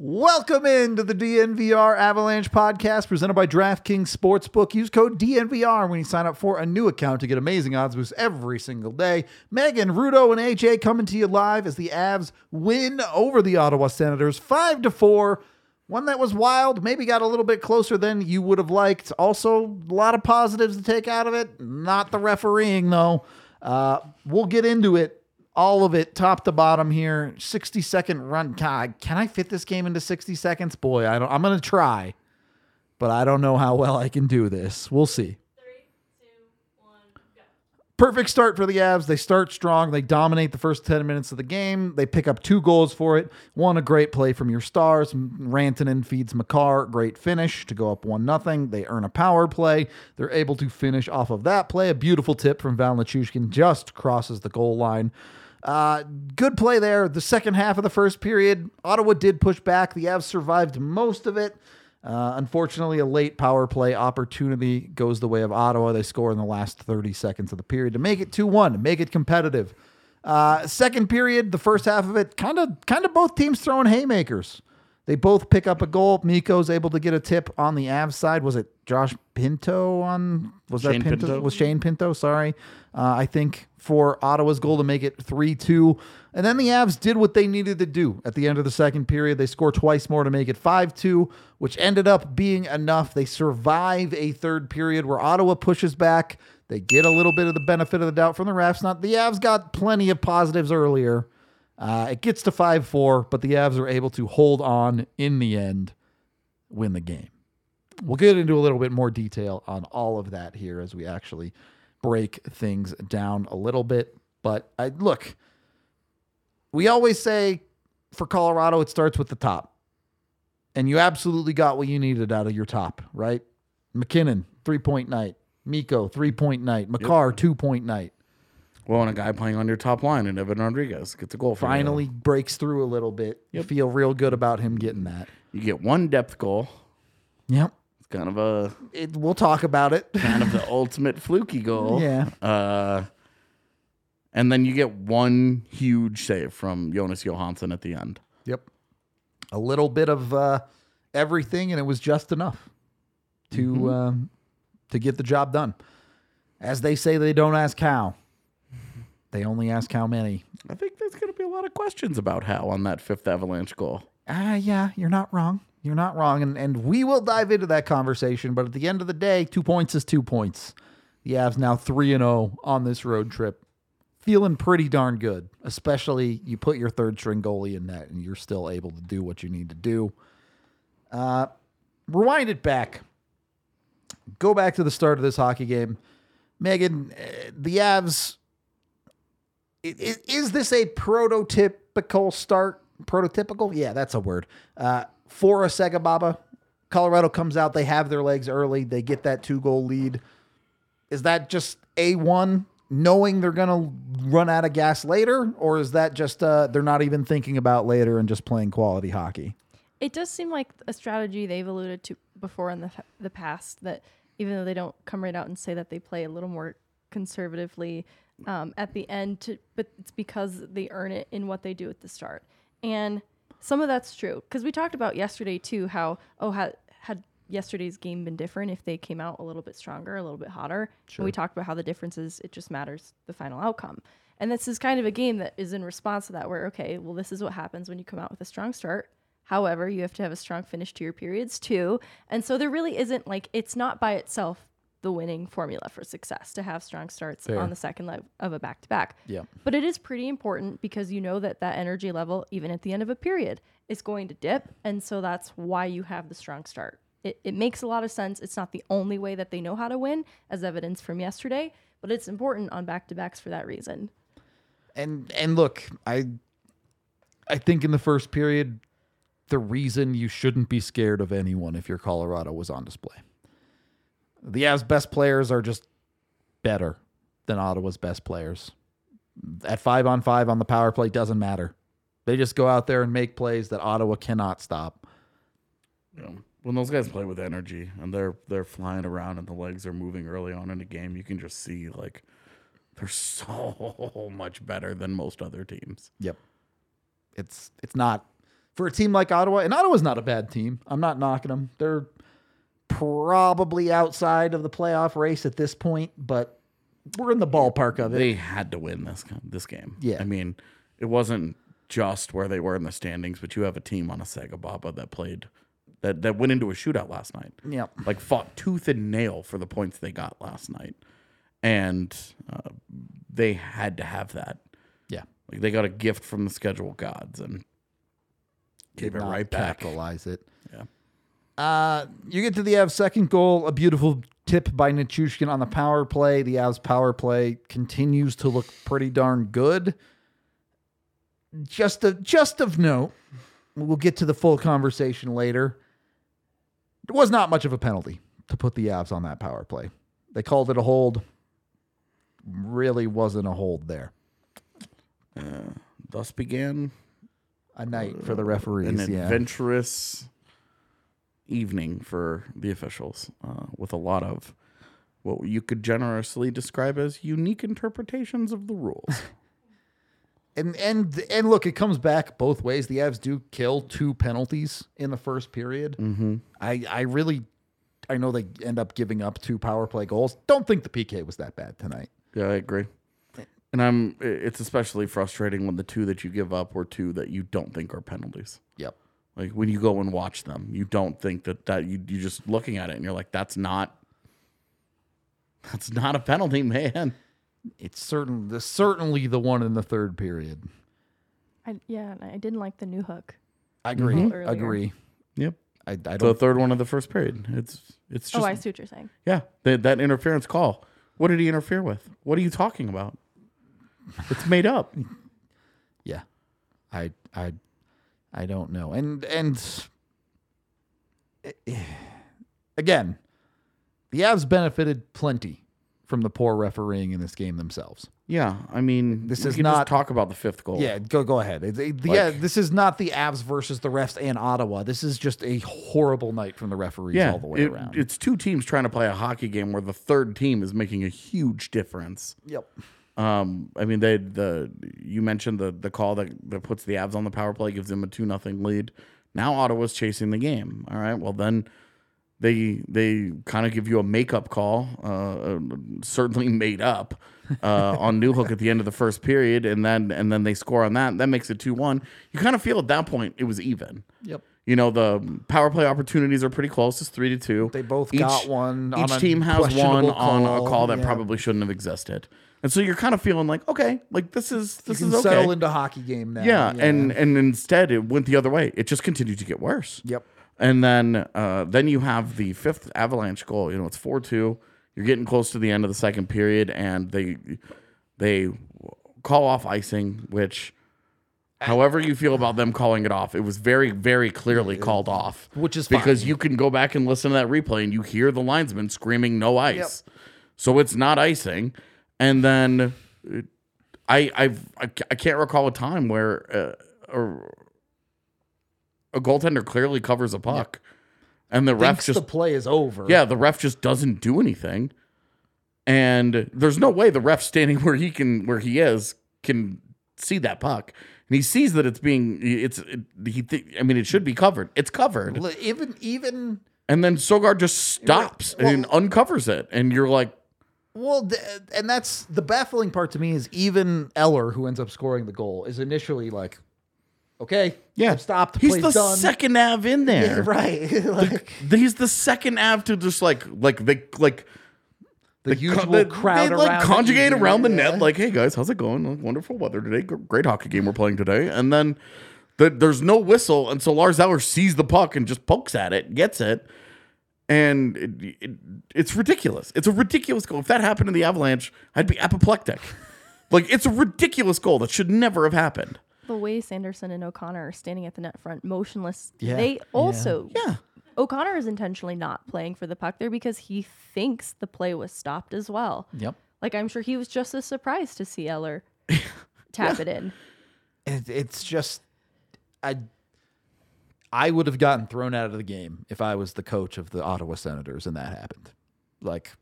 Welcome into the DNVR Avalanche podcast presented by DraftKings Sportsbook. Use code DNVR when you sign up for a new account to get amazing odds boosts every single day. Megan, Rudo, and AJ coming to you live as the Avs win over the Ottawa Senators 5-4. One that was wild, maybe got a little bit closer than you would have liked. Also, a lot of positives to take out of it. Not the refereeing, though. We'll get into it. All of it, top to bottom here. 60-second run. God, can I fit this game into 60 seconds? Boy, I'm going to try, but I don't know how well I can do this. We'll see. 3, 2, 1, go. Perfect start for the Avs. They start strong. They dominate the first 10 minutes of the game. They pick up 2 goals for it. One, a great play from your stars. Rantanen feeds Makar. Great finish to go up 1-0. They earn a power play. They're able to finish off of that play. A beautiful tip from Nichushkin just crosses the goal line. Good play there. The second half of the first period, Ottawa did push back. The Avs survived most of it. Unfortunately, a late power play opportunity goes the way of Ottawa. They score in the last 30 seconds of the period to make it 2-1, to make it competitive. Second period, the first half of it, kind of both teams throwing haymakers. They both pick up a goal. Mikko's able to get a tip on the Avs side. Was it Josh Pinto on? Was that Pinto? Was Shane Pinto? Sorry. I think for Ottawa's goal to make it 3-2. And then the Avs did what they needed to do at the end of the second period. They score twice more to make it 5-2, which ended up being enough. They survive a third period where Ottawa pushes back. They get a little bit of the benefit of the doubt from the refs. Not the Avs got plenty of positives earlier. It gets to 5-4, but the Avs are able to hold on in the end, win the game. We'll get into a little bit more detail on all of that here as we actually break things down a little bit. But look, we always say for Colorado, it starts with the top. And you absolutely got what you needed out of your top, right? McKinnon, 3-point night. Mikko, 3-point night. Makar, yep. 2-point night. Well, and a guy playing on your top line, and Evan Rodriguez gets a goal. Finally breaks through a little bit. Yep. You feel real good about him getting that. You get one depth goal. Yep. It's kind of a... we'll talk about it. Kind of the ultimate fluky goal. Yeah. And then you get one huge save from Jonas Johansson at the end. Yep. A little bit of everything, and it was just enough to get the job done. As they say, they don't ask how. They only ask how many. I think there's going to be a lot of questions about how on that 5th Avalanche goal. Yeah, you're not wrong. You're not wrong. And we will dive into that conversation. But at the end of the day, 2 points is 2 points. The Avs now 3-0 on this road trip. Feeling pretty darn good, especially you put your third-string goalie in net and you're still able to do what you need to do. Rewind it back. Go back to the start of this hockey game. Megan, the Avs... Is this a prototypical start? Prototypical? Yeah, that's a word. For a SEGABABA, Colorado comes out. They have their legs early. They get that 2-goal lead. Is that just A1, knowing they're going to run out of gas later? Or is that just they're not even thinking about later and just playing quality hockey? It does seem like a strategy they've alluded to before in the past, that even though they don't come right out and say that, they play a little more conservatively at the end, but it's because they earn it in what they do at the start. And some of that's true, because we talked about yesterday too, had yesterday's game been different if they came out a little bit stronger, a little bit hotter. Sure. And we talked about how the difference is it just matters the final outcome. And this is kind of a game that is in response to that, where, okay, well, this is what happens when you come out with a strong start. However, you have to have a strong finish to your periods too. And so there really isn't, like, it's not by itself the winning formula for success to have strong starts on the second leg of a back-to-back. Yeah. But it is pretty important, because you know that energy level, even at the end of a period, is going to dip. And so that's why you have the strong start. It makes a lot of sense. It's not the only way that they know how to win, as evidence from yesterday, but it's important on back-to-backs for that reason. And look, I think in the first period, the reason you shouldn't be scared of anyone if you're Colorado was on display. The Avs' best players are just better than Ottawa's best players. At 5-on-5 on the power play, doesn't matter. They just go out there and make plays that Ottawa cannot stop. Yeah. When those guys play with energy and they're flying around and the legs are moving early on in a game, you can just see, like, they're so much better than most other teams. Yep. It's not for a team like Ottawa, and Ottawa's not a bad team. I'm not knocking them. They're probably outside of the playoff race at this point, but we're in the ballpark of it. They had to win this game. Yeah. I mean, it wasn't just where they were in the standings, but you have a team on a SEGABABA that played that went into a shootout last night. Yeah. Like fought tooth and nail for the points they got last night. And they had to have that. Yeah. Like they got a gift from the schedule gods and gave it right back. Capitalize it. Yeah. You get to the Avs' second goal, a beautiful tip by Nichushkin on the power play. The Avs' power play continues to look pretty darn good. Just of note, we'll get to the full conversation later. It was not much of a penalty to put the Avs on that power play. They called it a hold. Really wasn't a hold there. Thus began a night for the referees. An adventurous evening for the officials, with a lot of what you could generously describe as unique interpretations of the rules. and look, it comes back both ways. The Avs do kill two penalties in the first period. Mm-hmm. I know they end up giving up two power play goals. Don't think the PK was that bad tonight. Yeah, I agree. And it's especially frustrating when the two that you give up were two that you don't think are penalties. Yep. Like when you go and watch them, you don't think that you're just looking at it and you're like, that's not a penalty, man. It's certainly the one in the third period. I didn't like the new hook. I agree. Mm-hmm. Agree. Yep. I don't. The third one of the first period. It's just. Oh, I see what you're saying. Yeah, that interference call. What did he interfere with? What are you talking about? It's made up. Yeah, I don't know. And again, the Avs benefited plenty from the poor refereeing in this game themselves. Yeah, I mean, this is not talk about the fifth goal. Yeah, go ahead. This is not the Avs versus the refs and Ottawa. This is just a horrible night from the referees all the way around. It's two teams trying to play a hockey game where the third team is making a huge difference. Yep. I mean, you mentioned the call that puts the Avs on the power play, gives them a 2-0 lead. Now Ottawa's chasing the game. All right, well then they kind of give you a makeup call, certainly made up on Newhook at the end of the first period, and then they score on that. That makes it 2-1. You kind of feel at that point it was even. Yep. You know, the power play opportunities are pretty close. It's 3-2. They both got one. Each team has one on a call that probably shouldn't have existed. And so you're kind of feeling like, okay, like this is okay. Settle into hockey game now. Yeah. And instead it went the other way. It just continued to get worse. Yep. And then you have the fifth Avalanche goal. You know, it's 4-2. You're getting close to the end of the second period, and they call off icing, which, however you feel about them calling it off, it was very, very clearly called off. Which is fine. Because you can go back and listen to that replay, and you hear the linesman screaming no ice. Yep. So it's not icing. And then I can't recall a time where a goaltender clearly covers a puck, and the ref just the play is over. Yeah, the ref just doesn't do anything, and there's no way the ref standing where he is can see that puck, and he sees that it's being it should be covered. It's covered. Even and then Sogaard just stops and uncovers it, and you're like. Well, and that's the baffling part to me is even Eller, who ends up scoring the goal, is initially like, okay, I've stopped. He's the done. Second Av in there, yeah, right? Like he's the second Av to just conjugate around the net, like, hey guys, how's it going? Wonderful weather today, great hockey game we're playing today, and then there's no whistle, and so Lars Eller sees the puck and just pokes at it, gets it. And it's ridiculous. It's a ridiculous goal. If that happened in the Avalanche, I'd be apoplectic. Like, it's a ridiculous goal that should never have happened. The way Sanderson and O'Connor are standing at the net front, motionless. Yeah. They also... Yeah. O'Connor is intentionally not playing for the puck there because he thinks the play was stopped as well. Yep. Like, I'm sure he was just as surprised to see Eller tap it in. It's just... I would have gotten thrown out of the game if I was the coach of the Ottawa Senators and that happened. Like,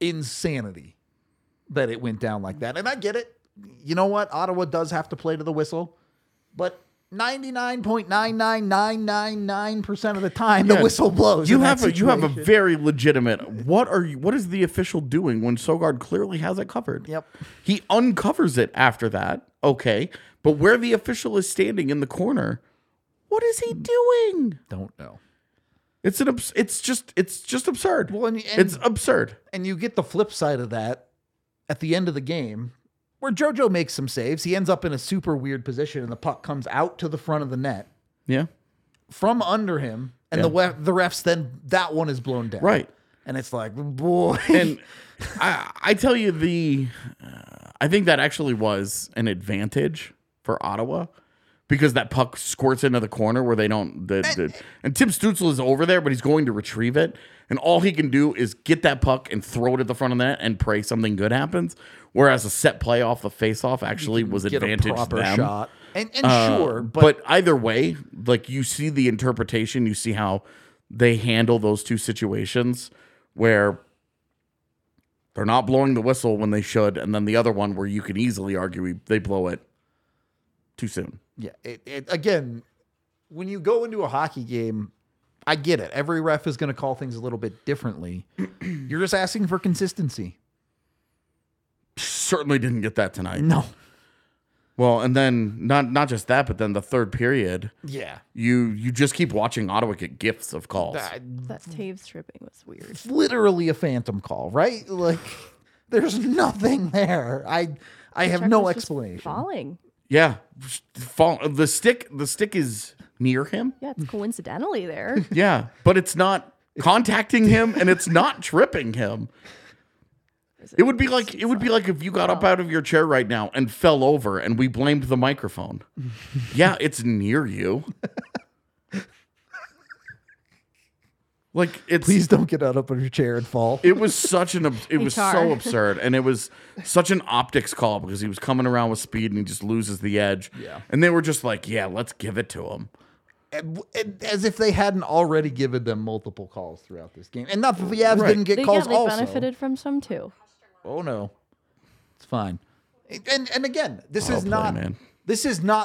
insanity that it went down like that. And I get it. You know what? Ottawa does have to play to the whistle, but 99.99999% of the time, the whistle blows. You have a very legitimate. What is the official doing when Sogaard clearly has it covered? Yep, he uncovers it after that. Okay, but where the official is standing in the corner, what is he doing? Don't know. It's just absurd. Well, and it's absurd. And you get the flip side of that at the end of the game, where JoJo makes some saves. He ends up in a super weird position, and the puck comes out to the front of the net. Yeah, from under him, and the refs then that one is blown down. Right, and it's like, boy. And I tell you, I think that actually was an advantage for Ottawa, because that puck squirts into the corner where they don't. And Tim Stützle is over there, but he's going to retrieve it. And all he can do is get that puck and throw it at the front of the net and pray something good happens. Whereas a set play off the faceoff actually was advantage to them. Get a proper shot. And sure. But either way, like, you see the interpretation. You see how they handle those two situations where they're not blowing the whistle when they should. And then the other one where you can easily argue they blow it too soon. Yeah. Again, when you go into a hockey game, I get it. Every ref is going to call things a little bit differently. You're just asking for consistency. Certainly didn't get that tonight. No. Well, and then not just that, but then the third period. Yeah. You just keep watching Ottawa get gifts of calls. That Taves stripping was weird. It's literally a phantom call, right? Like, there's nothing there. I have no explanation. Falling. Yeah. The stick is near him. Yeah, it's coincidentally there. Yeah, but it's not contacting him, and it's not tripping him. It would be like if you got up out of your chair right now and fell over, and we blamed the microphone. Yeah, it's near you. Please don't get out of your chair and fall. It was so absurd, and it was such an optics call because he was coming around with speed and he just loses the edge. Yeah, and they were just like, yeah, let's give it to him. As if they hadn't already given them multiple calls throughout this game, and not that the Avs didn't get calls. They benefited from some too. Oh no, it's fine. And again, this is not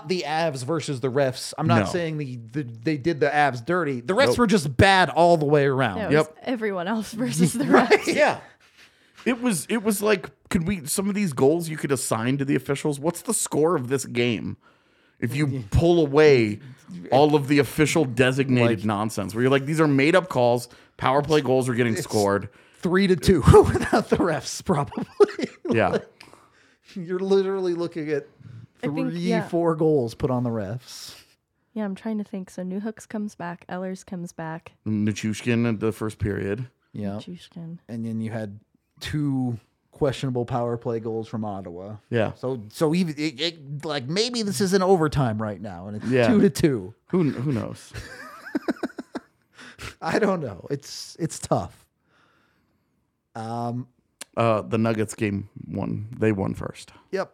the Avs versus the refs. I'm not saying they did the Avs dirty. The refs were just bad all the way around. No, yep. Everyone else versus the refs. Right? Yeah. It was like, some of these goals you could assign to the officials? What's the score of this game? If you pull away all of the official designated nonsense, where you're like, these are made up calls, power play goals are getting scored 3-2 without the refs, probably. Yeah, you're literally looking at 4 goals put on the refs. Yeah, I'm trying to think. So Newhook comes back, Eller's comes back, Nichushkin at the first period. Yeah, and then you had 2 questionable power play goals from Ottawa. Yeah. So even like, maybe this is an overtime right now, and it's 2-2. Who knows? I don't know. It's tough. The Nuggets game won. They won first. Yep.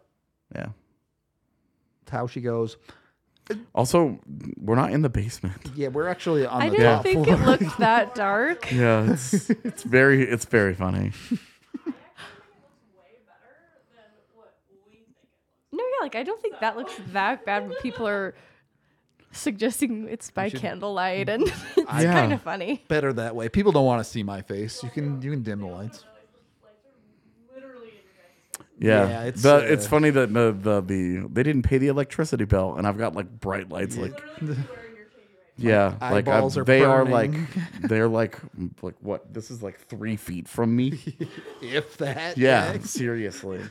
Yeah. That's how she goes. Also, we're not in the basement. Yeah, we're actually on the top floor. I didn't think it looked that dark. Yeah, it's very funny. Like, I don't think that looks that bad, but people are suggesting it's by candlelight, and it's kind of funny. Better that way. People don't want to see my face. You can dim the lights. Yeah, it's funny that the they didn't pay the electricity bill, and I've got like bright lights, like eyeballs are burning. They're like what? This is like 3 feet from me, if that. Yeah, seriously.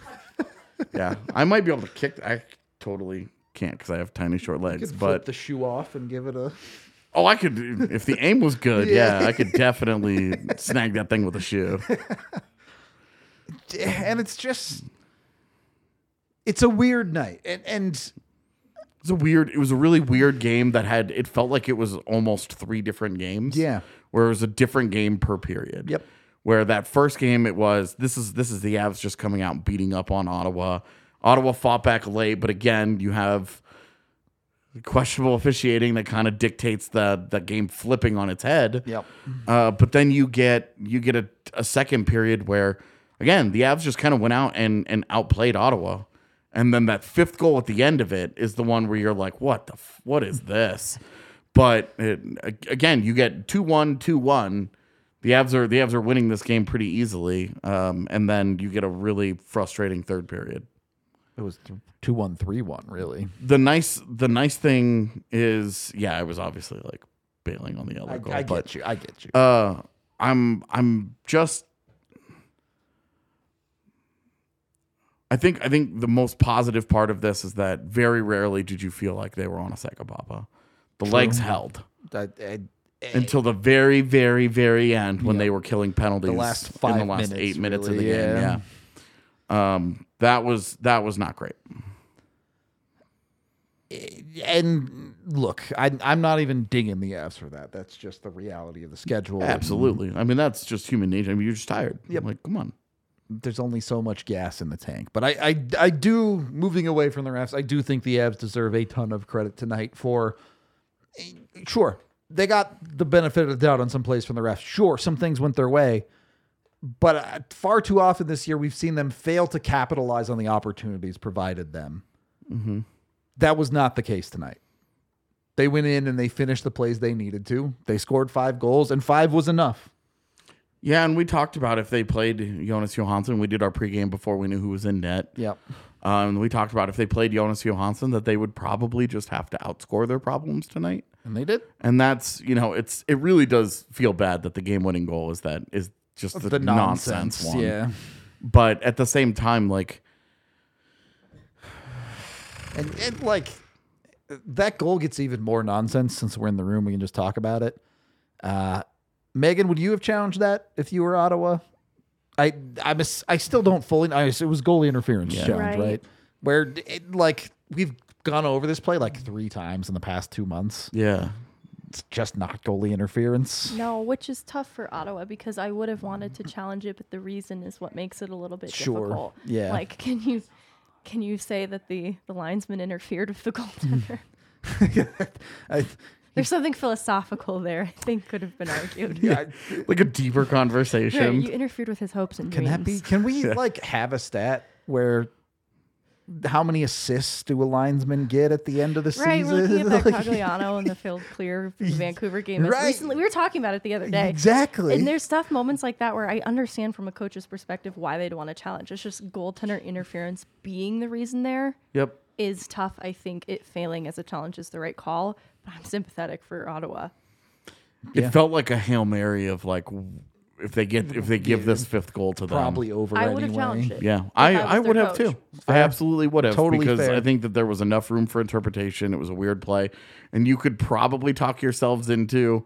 Yeah, I might be able to kick. I totally can't because I have tiny short legs. You could flip the shoe off and give it a. Oh, I could if the aim was good. Yeah, I could definitely snag that thing with a shoe. And it's a weird night, and It was a really weird game that had. It felt like it was almost 3 different games. Yeah, where it was a different game per period. Yep. Where that first game, it was, this is the Avs just coming out and beating up on Ottawa. Ottawa fought back late, but again, you have questionable officiating that kind of dictates the game flipping on its head. Yep. But then you get a second period where, again, the Avs just kind of went out and outplayed Ottawa. And then that fifth goal at the end of it is the one where you're like, what is this? But it, again, you get 2-1, 2-1. The Avs are winning this game pretty easily, and then you get a really frustrating third period. It was 2-1, 3-1, really. The nice thing is, yeah, I was obviously like bailing on the other goal. I get you. I'm just. I think the most positive part of this is that very rarely did you feel like they were on a SEGABABA. The legs held until the very, very, very end when they were killing penalties in the last 8 minutes really, of the game. Yeah, that was not great. And look, I'm not even digging the Avs for that. That's just the reality of the schedule. Absolutely. I mean, that's just human nature. I mean, you're just tired. Yep. Like, come on. There's only so much gas in the tank. But I do, moving away from the refs, I do think the Avs deserve a ton of credit tonight for, sure, they got the benefit of the doubt on some plays from the refs. Sure, some things went their way. But far too often this year, we've seen them fail to capitalize on the opportunities provided them. Mm-hmm. That was not the case tonight. They went in and they finished the plays they needed to. They scored 5 goals, and 5 was enough. Yeah, and we talked about if they played Jonas Johansson. We did our pregame before we knew who was in net. Yep. We talked about if they played Jonas Johansson that they would probably just have to outscore their problems tonight. And they did. And that's, it really does feel bad that the game-winning goal is just the nonsense one. Yeah. But at the same time, like... And like, that goal gets even more nonsense since we're in the room. We can just talk about it. Megan, would you have challenged that if you were Ottawa? I still don't fully know. It was goalie interference challenge, right? Where, we've gone over this play 3 times in the past 2 months. Yeah. It's just not goalie interference. No, which is tough for Ottawa because I would have wanted to challenge it, but the reason is what makes it a little bit difficult. Yeah. Can you say that the linesman interfered with the goaltender? There's something philosophical there, I think, could have been argued. Yeah, like a deeper conversation. Right, you interfered with his hopes and dreams. Can we have a stat where how many assists do a linesman get at the end of the season? We're looking at that Cogliano and the field clear for the Vancouver game. Right. Recently, we were talking about it the other day. Exactly. And there's stuff, moments like that, where I understand from a coach's perspective why they'd want to challenge. It's just goaltender interference being the reason there. Yep. Is tough. I think it failing as a challenge is the right call. I'm sympathetic for Ottawa. It felt like a Hail Mary of if they give this fifth goal to them, probably over. I would have challenged it. Yeah, I would have too. Fair. I absolutely would have because fair. I think that there was enough room for interpretation. It was a weird play, and you could probably talk yourselves into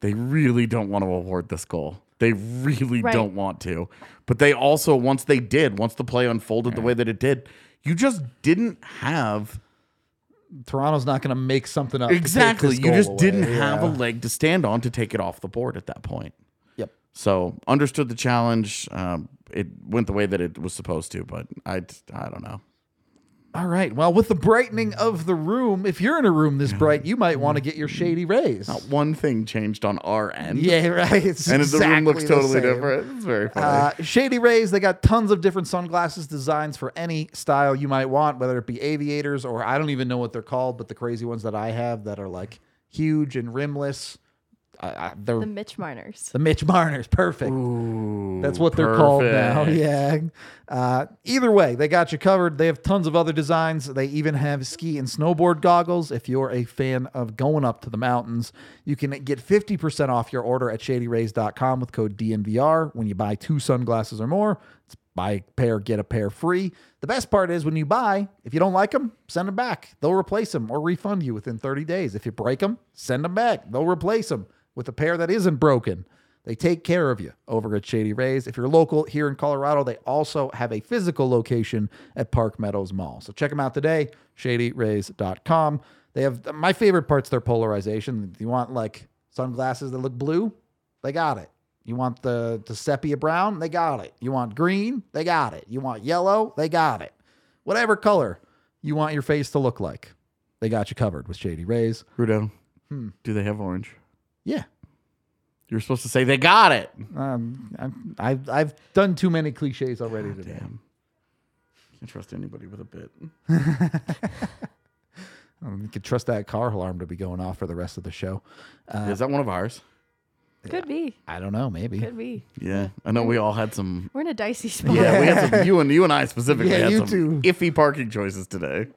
they really don't want to award this goal. They really don't want to, but they also once the play unfolded the way that it did, you just didn't have. Toronto's not going to make something up. Exactly. You just didn't have a leg to stand on to take it off the board at that point. Yep. So understood the challenge. It went the way that it was supposed to, but I don't know. All right. Well, with the brightening of the room, if you're in a room this bright, you might want to get your shady rays. Not one thing changed on our end. Yeah, right. It's and exactly the room looks totally different. It's very funny. Shady rays, they got tons of different sunglasses designs for any style you might want, whether it be aviators or I don't even know what they're called, but the crazy ones that I have that are like huge and rimless. The Mitch Marners. The Mitch Marners. Perfect. Ooh, that's what they're called now. Yeah. Either way, they got you covered. They have tons of other designs. They even have ski and snowboard goggles. If you're a fan of going up to the mountains, you can get 50% off your order at shadyrays.com with code DNVR. When you buy 2 sunglasses or more, it's buy a pair, get a pair free. The best part is when you buy, if you don't like them, send them back. They'll replace them or refund you within 30 days. If you break them, send them back. They'll replace them with a pair that isn't broken. They take care of you over at Shady Rays. If you're local here in Colorado, they also have a physical location at Park Meadows Mall. So check them out today, shadyrays.com. They have, my favorite part's their polarization. If you want sunglasses that look blue, they got it. You want the sepia brown, they got it. You want green, they got it. You want yellow, they got it. Whatever color you want your face to look like, they got you covered with Shady Rays. Rudo, do they have orange? Yeah. You're supposed to say they got it. I've done too many cliches already today. Damn. Can't trust anybody with a bit. You could trust that car alarm to be going off for the rest of the show. Is that one of ours? Could be. I don't know. Maybe. Could be. Yeah. I know we all had some. We're in a dicey spot. Yeah. We had some. You and I specifically had some iffy parking choices today.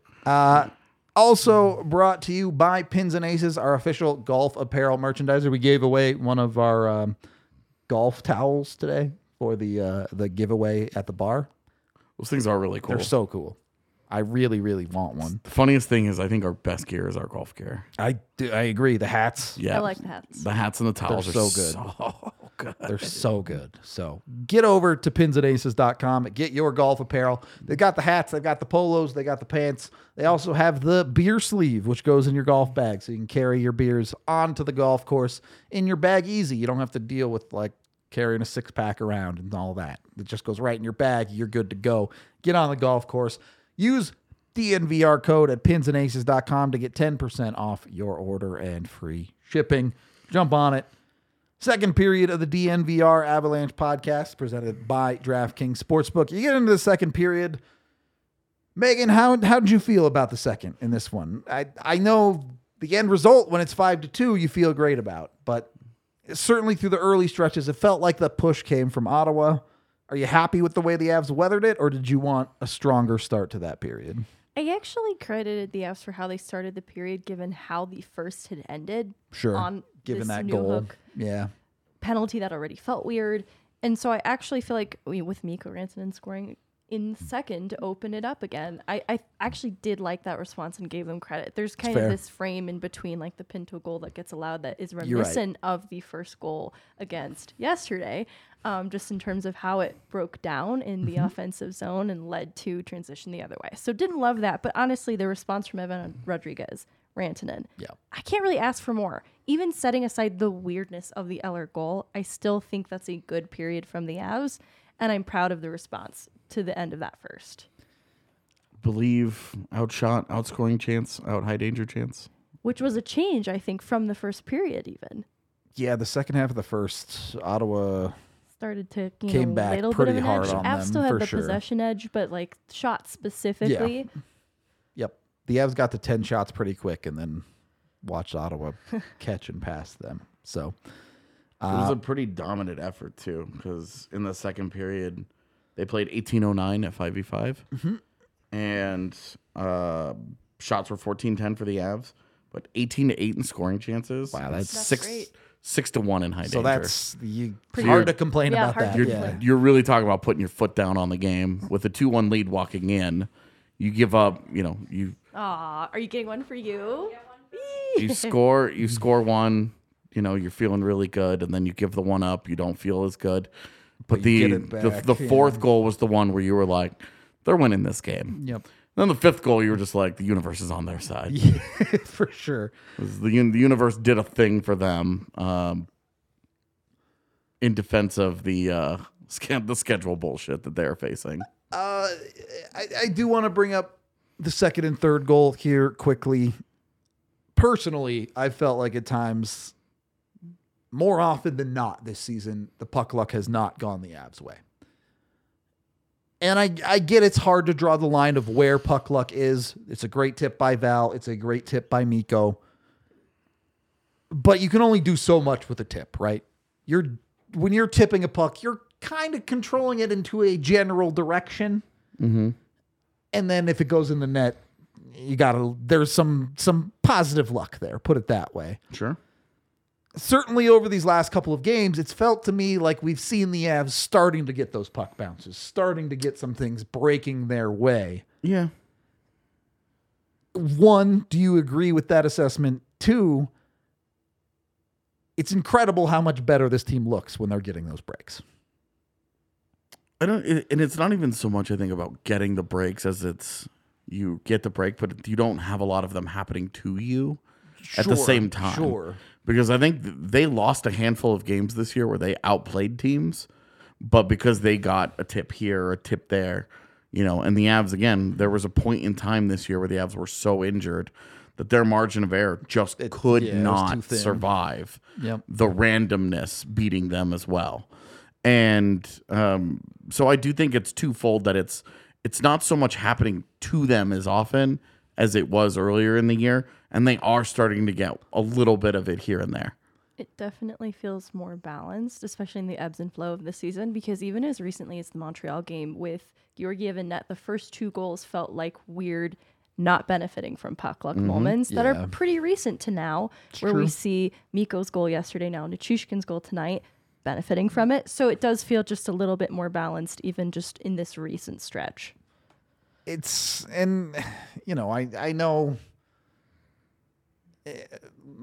Also brought to you by Pins and Aces, our official golf apparel merchandiser. We gave away one of our golf towels today for the giveaway at the bar. Those things are really cool. They're so cool. I really, really want one. The funniest thing is I think our best gear is our golf gear. I agree. The hats. Yeah. I like the hats. The hats and the towels are so good. So good. They're so good. So get over to pinsandaces.com. Get your golf apparel. They've got the hats. They've got the polos. They got the pants. They also have the beer sleeve, which goes in your golf bag. So you can carry your beers onto the golf course in your bag easy. You don't have to deal with like carrying a six-pack around and all that. It just goes right in your bag. You're good to go. Get on the golf course. Use DNVR code at pinsandaces.com to get 10% off your order and free shipping. Jump on it. Second period of the DNVR Avalanche podcast presented by DraftKings Sportsbook. You get into the second period. Megan, how did you feel about the second in this one? I know the end result when it's 5-2 you feel great about, but certainly through the early stretches, it felt like the push came from Ottawa. Are you happy with the way the Avs weathered it, or did you want a stronger start to that period? I actually credited the Avs for how they started the period, given how the first had ended. Sure. On given that goal. Yeah. Penalty that already felt weird. And so I actually feel like with Mikko Rantanen scoring in second to open it up again, I actually did like that response and gave them credit. There's kind of this frame in between, like the Pinto goal that gets allowed that is reminiscent of the first goal against yesterday. Just in terms of how it broke down in the offensive zone and led to transition the other way. So didn't love that. But honestly, the response from Evan Rodriguez, Rantanen, I can't really ask for more. Even setting aside the weirdness of the Eller goal, I still think that's a good period from the Avs. And I'm proud of the response to the end of that first. Believe outshot, outscoring chance, out high danger chance. Which was a change, I think, from the first period even. Yeah, the second half of the first, Ottawa started to came back a little pretty bit of an hard edge. On Avs them still had for the sure. possession edge, but like shots specifically. Yeah. Yep. The Avs got to 10 shots pretty quick and then watched Ottawa catch and pass them. So it was a pretty dominant effort too, because in the second period they played 18:09 at 5v5, and shots were 14-10 for the Avs, but 18-8 in scoring chances. Wow, that's 6-1 in high danger. So that's hard to complain about that. You're really talking about putting your foot down on the game with a 2-1 lead walking in. You give up, you. Aw, are you getting one for you? You score one. You're feeling really good, and then you give the one up. You don't feel as good. But the fourth goal was the one where you were like, they're winning this game. Yep. Then the fifth goal, you were just like, the universe is on their side. Yeah, for sure. The universe did a thing for them in defense of the schedule bullshit that they're facing. I do want to bring up the second and third goal here quickly. Personally, I felt like at times, more often than not this season, the puck luck has not gone the Avs' way. And I get it's hard to draw the line of where puck luck is. It's a great tip by Val. It's a great tip by Mikko. But you can only do so much with a tip, right? When you're tipping a puck, you're kind of controlling it into a general direction. Mm-hmm. And then if it goes in the net, there's some positive luck there. Put it that way. Sure. Certainly over these last couple of games, it's felt to me like we've seen the Avs starting to get those puck bounces, starting to get some things breaking their way. Yeah. One, do you agree with that assessment? Two, it's incredible how much better this team looks when they're getting those breaks. And it's not even so much, I think, about getting the breaks as it's you get the break, but you don't have a lot of them happening to you at the same time. Sure. Because I think they lost a handful of games this year where they outplayed teams, but because they got a tip here, a tip there, and the Avs, again, there was a point in time this year where the Avs were so injured that their margin of error just could not survive the randomness beating them as well. And so I do think it's twofold that it's it's not so much happening to them as often as it was earlier in the year, and they are starting to get a little bit of it here and there. It definitely feels more balanced, especially in the ebbs and flow of the season, because even as recently as the Montreal game with Georgiev in net, the first two goals felt like weird, not benefiting from puck luck moments that are pretty recent to now, where we see Mikko's goal yesterday, now Nichushkin's goal tonight, benefiting from it. So it does feel just a little bit more balanced, even just in this recent stretch. It's, and, you know, I know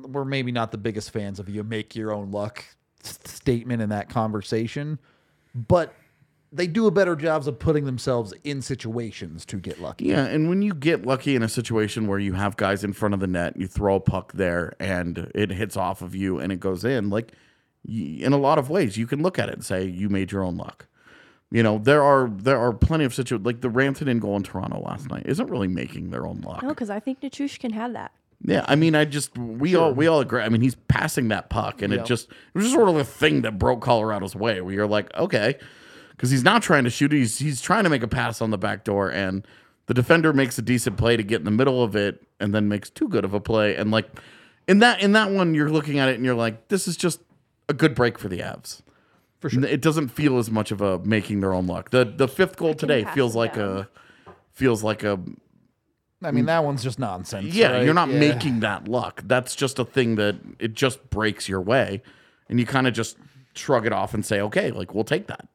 we're maybe not the biggest fans of you make your own luck statement in that conversation, but they do a better job of putting themselves in situations to get lucky. Yeah, and when you get lucky in a situation where you have guys in front of the net, you throw a puck there and it hits off of you and it goes in, like, in a lot of ways, you can look at it and say you made your own luck. You know, there are plenty of situations, like the Rantanen goal in Toronto last night isn't really making their own luck. No, because I think Nichushkin had that. Yeah, I mean, we all agree. I mean, he's passing that puck, and it was just sort of the thing that broke Colorado's way, where you're like, okay, because he's not trying to shoot, he's trying to make a pass on the back door, and the defender makes a decent play to get in the middle of it, and then makes too good of a play, and like in that one, you're looking at it and you're like, this is just a good break for the Avs. For sure, it doesn't feel as much of a making their own luck. The fifth goal today feels like a. I mean, that one's just nonsense. Yeah, right? You're not making that luck. That's just a thing that it just breaks your way, and you kind of just shrug it off and say, "Okay, like we'll take that."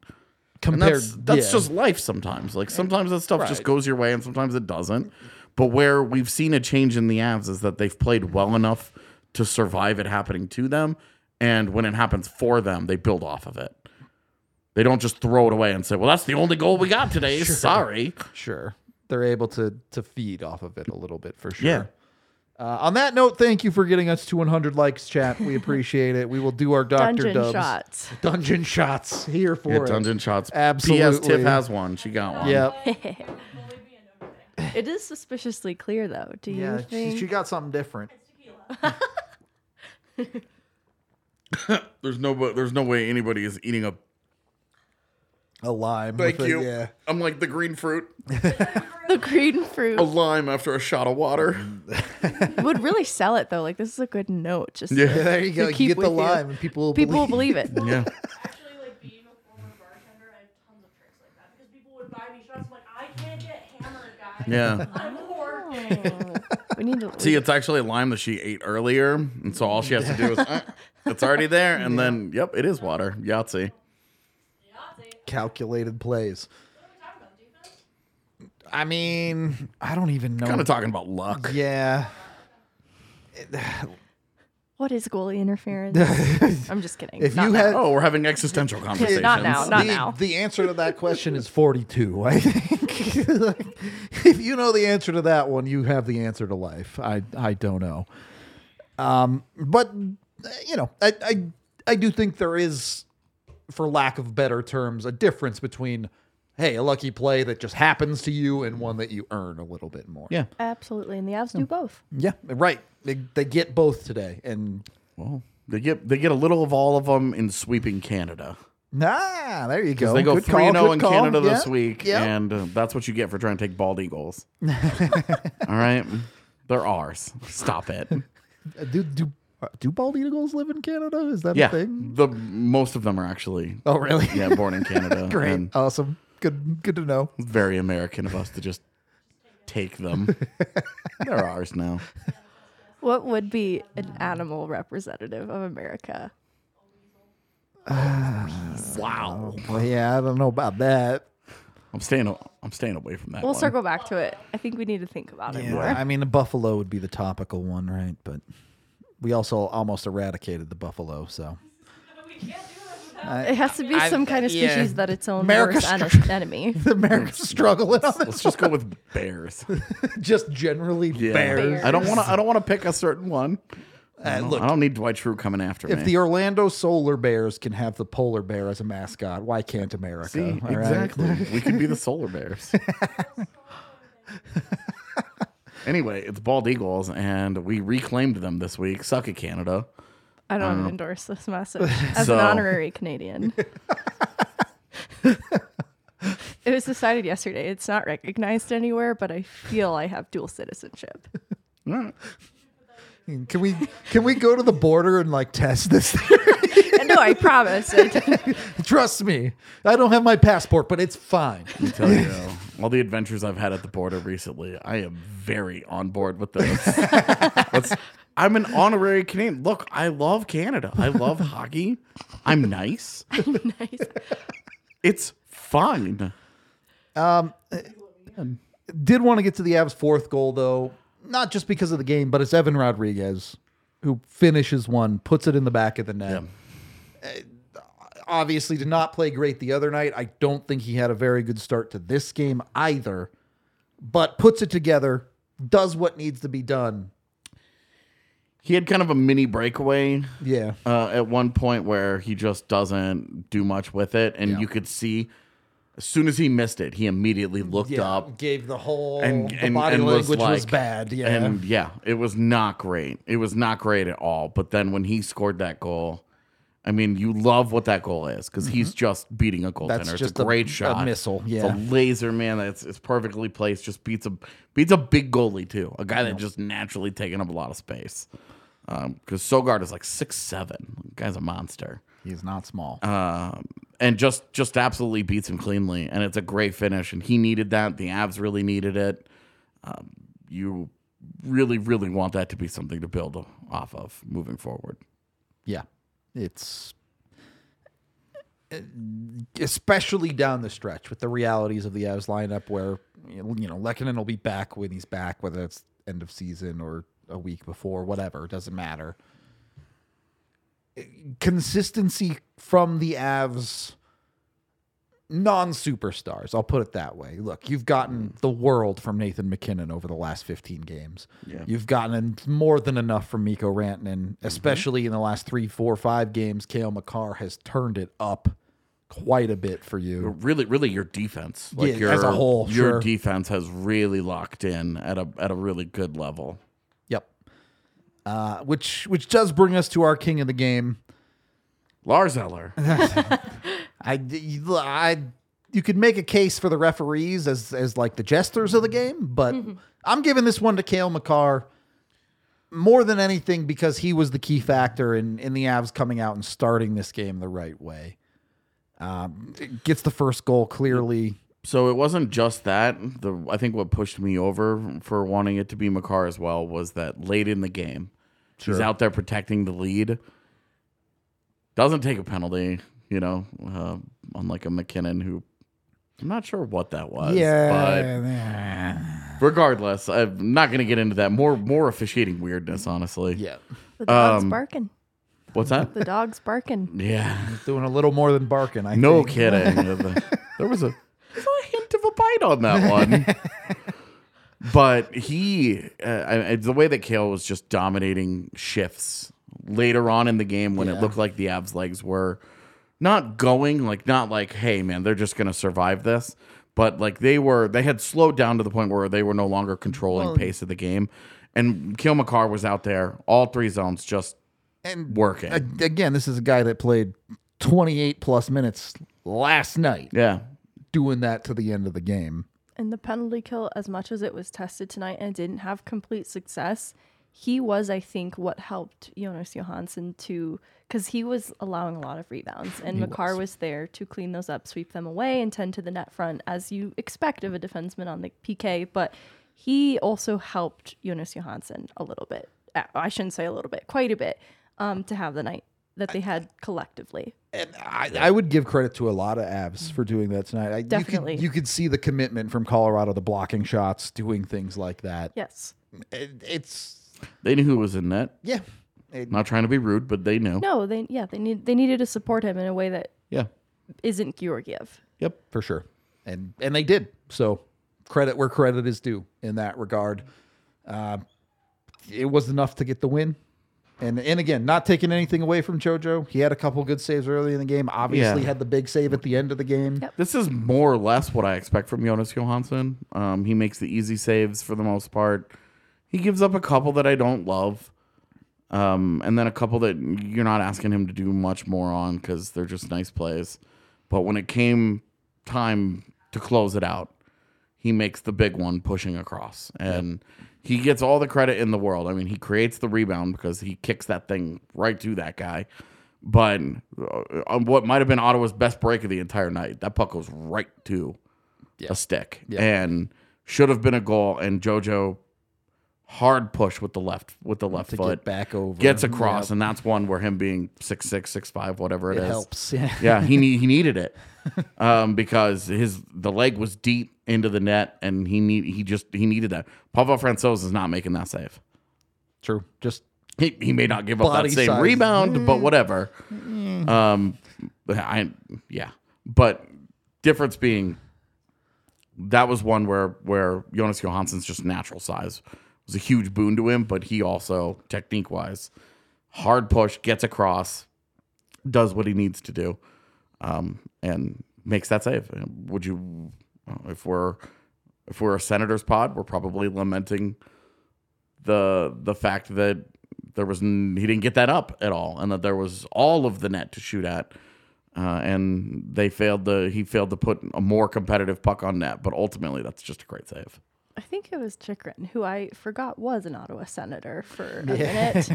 Compared, and that's just life sometimes. Like sometimes that stuff just goes your way, and sometimes it doesn't. But where we've seen a change in the Avs is that they've played well enough to survive it happening to them, and when it happens for them, they build off of it. They don't just throw it away and say, "Well, that's the only goal we got today." Sorry. They're able to feed off of it a little bit for sure. Yeah. On that note, thank you for getting us to 100 likes, chat. We appreciate it. We will do our Dr. Dungeon Dubs. Dungeon shots here for it. Dungeon shots. Absolutely. P.S. Tiff has one. She got one. Yep. It is suspiciously clear, though. Do you think? She got something different. There's no way anybody is eating a lime. Thank you. Yeah. I'm like the green fruit. The green fruit. A lime after a shot of water. Would really sell it, though. Like, this is a good note. Just there you go. You get the lime and people will believe it. Yeah. Actually, like, being a former bartender, I have tons of tricks like that because people would buy me shots. I'm like, I can't get hammered, guys. Yeah. I'm working. We need to see. It's actually a lime that she ate earlier, and so all she has to do is it's already there, and then it is water. Yahtzee. Calculated plays. I mean, I don't even know. Kind of talking about luck. Yeah. What is goalie interference? I'm just kidding. If not you had, we're having existential conversations. Not now. The answer to that question is 42, I think. Like, if you know the answer to that one, you have the answer to life. I don't know. But, you know, I do think there is, for lack of better terms, a difference between, hey, a lucky play that just happens to you and one that you earn a little bit more. Yeah, absolutely. And the Avs do both. Yeah, right. They get both today, and they get a little of all of them in sweeping Canada. Nah, there you go. They go 3-0 in Canada this week, and that's what you get for trying to take bald eagles. All right, they're ours. Stop it. Do bald eagles live in Canada? Is that a thing? Most of them are actually. Oh, really? Yeah, born in Canada. Great. And awesome. Good to know. Very American of us to just take them. They're ours now. What would be an animal representative of America? Wow. Well, I don't know about that. I'm staying away from that. We'll circle back to it. I think we need to think about it more. I mean, a buffalo would be the topical one, right? But we also almost eradicated the buffalo, so it has to be some kind of species that its own enemy. America's struggling on this. Let's just go with bears. Just generally bears. I don't want to pick a certain one. Look, I don't need Dwight Schrute coming after me. If the Orlando Solar Bears can have the polar bear as a mascot, why can't America? See, exactly. Right? We could be the Solar Bears. Anyway, it's bald eagles, and we reclaimed them this week. Suck it, Canada. I don't endorse this message as an honorary Canadian. It was decided yesterday. It's not recognized anywhere, but I feel I have dual citizenship. Can we go to the border and like test this theory? No, I promise. Trust me. I don't have my passport, but it's fine. I tell you, all the adventures I've had at the border recently, I am very on board with those. I'm an honorary Canadian. Look, I love Canada. I love hockey. I'm nice. It's fine. Did want to get to the Avs' fourth goal, though. Not just because of the game, but it's Evan Rodriguez who finishes one, puts it in the back of the net. Yeah. Obviously did not play great the other night. I don't think he had a very good start to this game either, but puts it together, does what needs to be done. He had kind of a mini breakaway at one point where he just doesn't do much with it. And you could see as soon as he missed it, he immediately looked up. Gave the whole body language was bad. Yeah. And it was not great. It was not great at all. But then when he scored that goal, I mean, you love what that goal is because he's just beating a goaltender. That's just it's a great shot. A missile. Yeah. It's a laser, man. It's perfectly placed. Just beats a big goalie, too. A guy that just naturally taking up a lot of space. Because Sogaard is like 6'7". The guy's a monster. He's not small. And just absolutely beats him cleanly. And it's a great finish. And he needed that. The Avs really needed it. You really, really want that to be something to build off of moving forward. Yeah. It's especially down the stretch with the realities of the Avs lineup where, Lehkonen will be back when he's back, whether it's end of season or a week before, whatever. It doesn't matter. Consistency from the Avs non-superstars. I'll put it that way. Look, you've gotten the world from Nathan McKinnon over the last 15 games. Yeah. You've gotten more than enough from Mikko Rantanen, especially in the last 3, 4, 5 games. Cale Makar has turned it up quite a bit for you. Really, really your defense. Like as a whole. Your defense has really locked in at a really good level. Yep. Which does bring us to our king of the game. Lars Eller. You could make a case for the referees as like the jesters of the game, but I'm giving this one to Cale Makar more than anything because he was the key factor in the Avs coming out and starting this game the right way. Gets the first goal clearly. So it wasn't just that. I think what pushed me over for wanting it to be Makar as well was that late in the game, he's out there protecting the lead. Doesn't take a penalty, unlike a McKinnon who I'm not sure what that was. Yeah. But regardless, I'm not going to get into that. More officiating weirdness, honestly. Yeah. The dog's barking. What's that? The dog's barking. Yeah. He's doing a little more than barking, I think. No kidding. There was a hint of a bite on that one. But the way that Cale was just dominating shifts later on in the game when it looked like the Avs' legs were not going, hey, man, they're just going to survive this. But they had slowed down to the point where they were no longer controlling pace of the game. And Cale Makar was out there, all three zones just working. Again, this is a guy that played 28-plus minutes last night. Yeah. Doing that to the end of the game. And the penalty kill, as much as it was tested tonight and didn't have complete success, he was, I think, what helped Jonas Johansson because he was allowing a lot of rebounds, and Makar was there to clean those up, sweep them away, and tend to the net front, as you expect of a defenseman on the PK. But he also helped Jonas Johansson a little bit. I shouldn't say a little bit, quite a bit, to have the night that they had collectively. And I would give credit to a lot of Avs for doing that tonight. Definitely. You could see the commitment from Colorado, the blocking shots, doing things like that. Yes. They knew who was in net. Yeah. Not trying to be rude, but they knew. No, they needed to support him in a way that isn't Georgiev. Yep, for sure. And they did. So credit where credit is due in that regard. It was enough to get the win. And again, not taking anything away from Jojo. He had a couple good saves early in the game. Obviously had the big save at the end of the game. Yep. This is more or less what I expect from Jonas Johansson. He makes the easy saves for the most part. He gives up a couple that I don't love, and then a couple that you're not asking him to do much more on because they're just nice plays. But when it came time to close it out, he makes the big one pushing across. And he gets all the credit in the world. I mean, he creates the rebound because he kicks that thing right to that guy. But on what might have been Ottawa's best break of the entire night, that puck goes right to a stick. And should have been a goal. And JoJo, hard push with the left to foot, get back over, gets across, and that's one where him being 6'6", 6'5", whatever it is, helps. He needed it because the leg was deep into the net, and he needed that. Pavel Francouz is not making that save. True, just he may not give up that same rebound, but whatever. But difference being that was one where Jonas Johansson's just natural size was a huge boon to him, but he also, technique-wise, hard push, gets across, does what he needs to do, and makes that save. Would you, if we're a Senators pod, we're probably lamenting the fact that he didn't get that up at all, and that there was all of the net to shoot at, and he failed to put a more competitive puck on net. But ultimately, that's just a great save. I think it was Chikrin, who I forgot was an Ottawa Senator for a minute.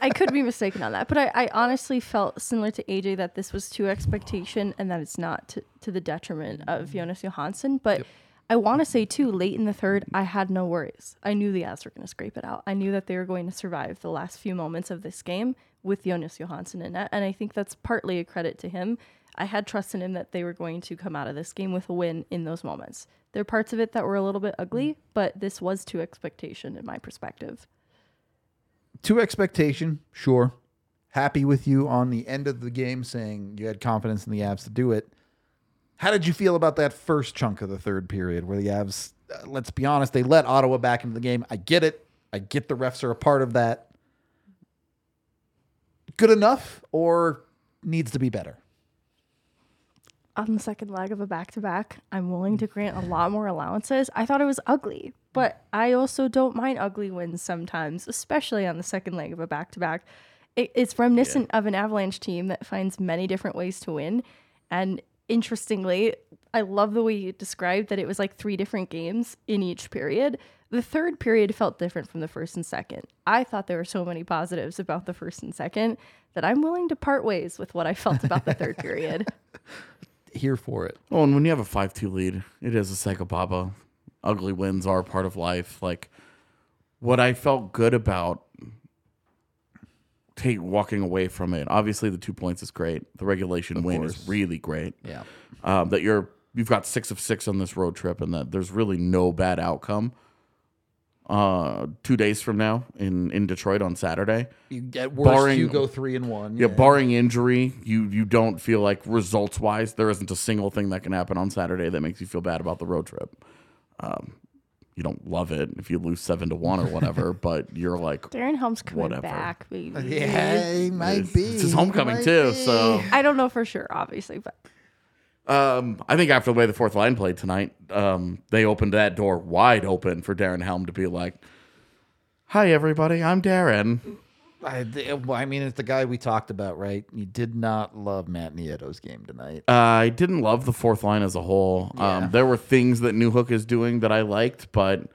I could be mistaken on that, but I honestly felt similar to AJ that this was to expectation and that it's not to the detriment of Jonas Johansson. But I want to say, too, late in the third, I had no worries. I knew the Avs were going to scrape it out. I knew that they were going to survive the last few moments of this game with Jonas Johansson in net, and I think that's partly a credit to him. I had trust in him that they were going to come out of this game with a win in those moments. There are parts of it that were a little bit ugly, but this was to expectation in my perspective. To expectation, sure. Happy with you on the end of the game saying you had confidence in the Avs to do it. How did you feel about that first chunk of the third period where the Avs, let's be honest, they let Ottawa back into the game. I get it. I get the refs are a part of that. Good enough or needs to be better? On the second leg of a back-to-back, I'm willing to grant a lot more allowances. I thought it was ugly, but I also don't mind ugly wins sometimes, especially on the second leg of a back-to-back. It's reminiscent of an Avalanche team that finds many different ways to win. And interestingly, I love the way you described that it was like three different games in each period. The third period felt different from the first and second. I thought there were so many positives about the first and second that I'm willing to part ways with what I felt about the third period. Here for it. Oh, and when you have a 5-2 lead, it is a SEGABABA. Ugly wins are part of life. Like, what I felt good about walking away from it, obviously the 2 points is great. The regulation win is really great. Yeah. That you've got 6 of 6 on this road trip, and that there's really no bad outcome. 2 days from now in Detroit on Saturday. At worst, you go 3-1. Yeah, barring injury, you don't feel like results-wise, there isn't a single thing that can happen on Saturday that makes you feel bad about the road trip. You don't love it if you lose 7-1 or whatever, but you're like, Darren Helm's coming back, baby. Yeah, he might be. It's his homecoming, too. So I don't know for sure, obviously, but... I think after the way the fourth line played tonight, they opened that door wide open for Darren Helm to be like, "Hi, everybody, I'm Darren." I mean, it's the guy we talked about, right? You did not love Matt Nieto's game tonight. I didn't love the fourth line as a whole. Yeah. There were things that Newhook is doing that I liked, but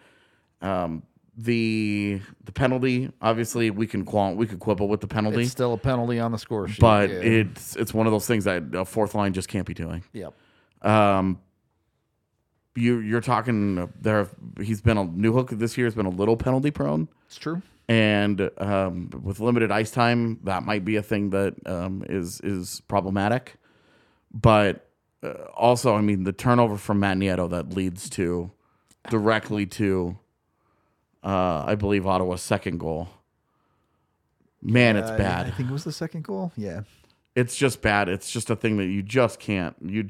the penalty, obviously, we could quibble with the penalty. It's still a penalty on the score sheet, but it's one of those things that a fourth line just can't be doing. Yep. You're talking there. He's been a Newhook this year has been a little penalty prone. It's true. And with limited ice time, that might be a thing that is problematic. But also, I mean, the turnover from Matt Nieto that leads to directly to. I believe Ottawa's second goal. Man, it's bad. I think it was the second goal. Yeah, it's just bad. It's just a thing that you just can't do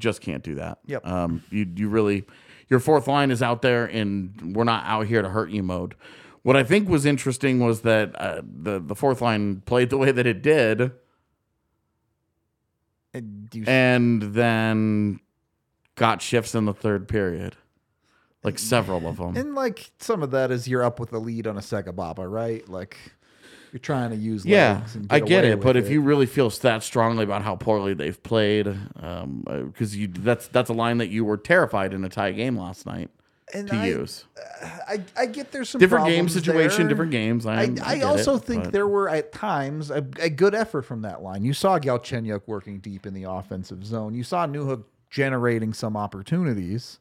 that. Yep. You really, your fourth line is out there, and we're not out here to hurt you mode. What I think was interesting was that the fourth line played the way that it did, and then got shifts in the third period. Like several of them. And like some of that is you're up with the lead on a SEGABABA, right? Like you're trying to use legs. Yeah, and I get it, but if you really feel that strongly about how poorly they've played, because that's a line that you were terrified in a tie game last night to use. I get there's some different game situation, different games. I also think there were at times a good effort from that line. You saw Galchenyuk working deep in the offensive zone. You saw Newhook generating some opportunities,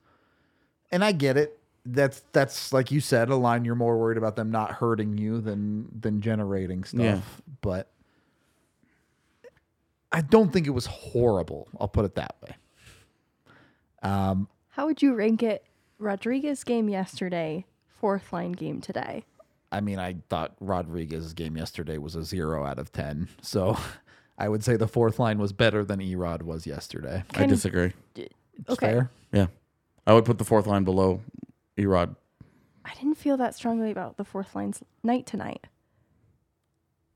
and I get it. That's like you said, a line you're more worried about them not hurting you than generating stuff. Yeah. But I don't think it was horrible. I'll put it that way. How would you rank it? Rodriguez game yesterday, fourth line game today. I mean, I thought Rodriguez's game yesterday was a 0 out of 10. So I would say the fourth line was better than Erod was yesterday. I disagree. Okay. Fair. Yeah. I would put the fourth line below Erod. I didn't feel that strongly about the fourth line's night tonight.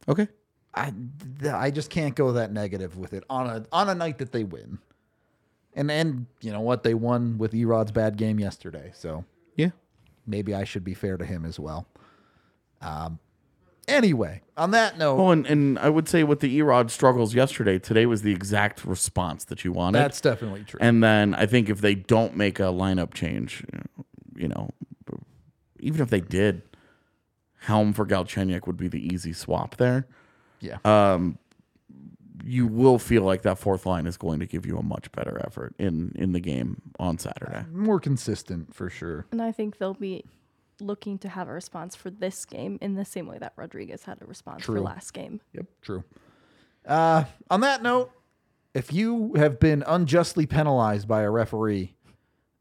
Okay. I just can't go that negative with it on a night that they win. And you know what? They won with Erod's bad game yesterday. So yeah, maybe I should be fair to him as well. Anyway, on that note. Oh, and I would say with the Erod struggles yesterday, today was the exact response that you wanted. That's definitely true. And then I think if they don't make a lineup change, you know, even if they did, Helm for Galchenyuk would be the easy swap there. Yeah. You will feel like that fourth line is going to give you a much better effort in the game on Saturday. More consistent, for sure. And I think they'll be looking to have a response for this game in the same way that Rodriguez had a response for last game. Yep, true. On that note, if you have been unjustly penalized by a referee,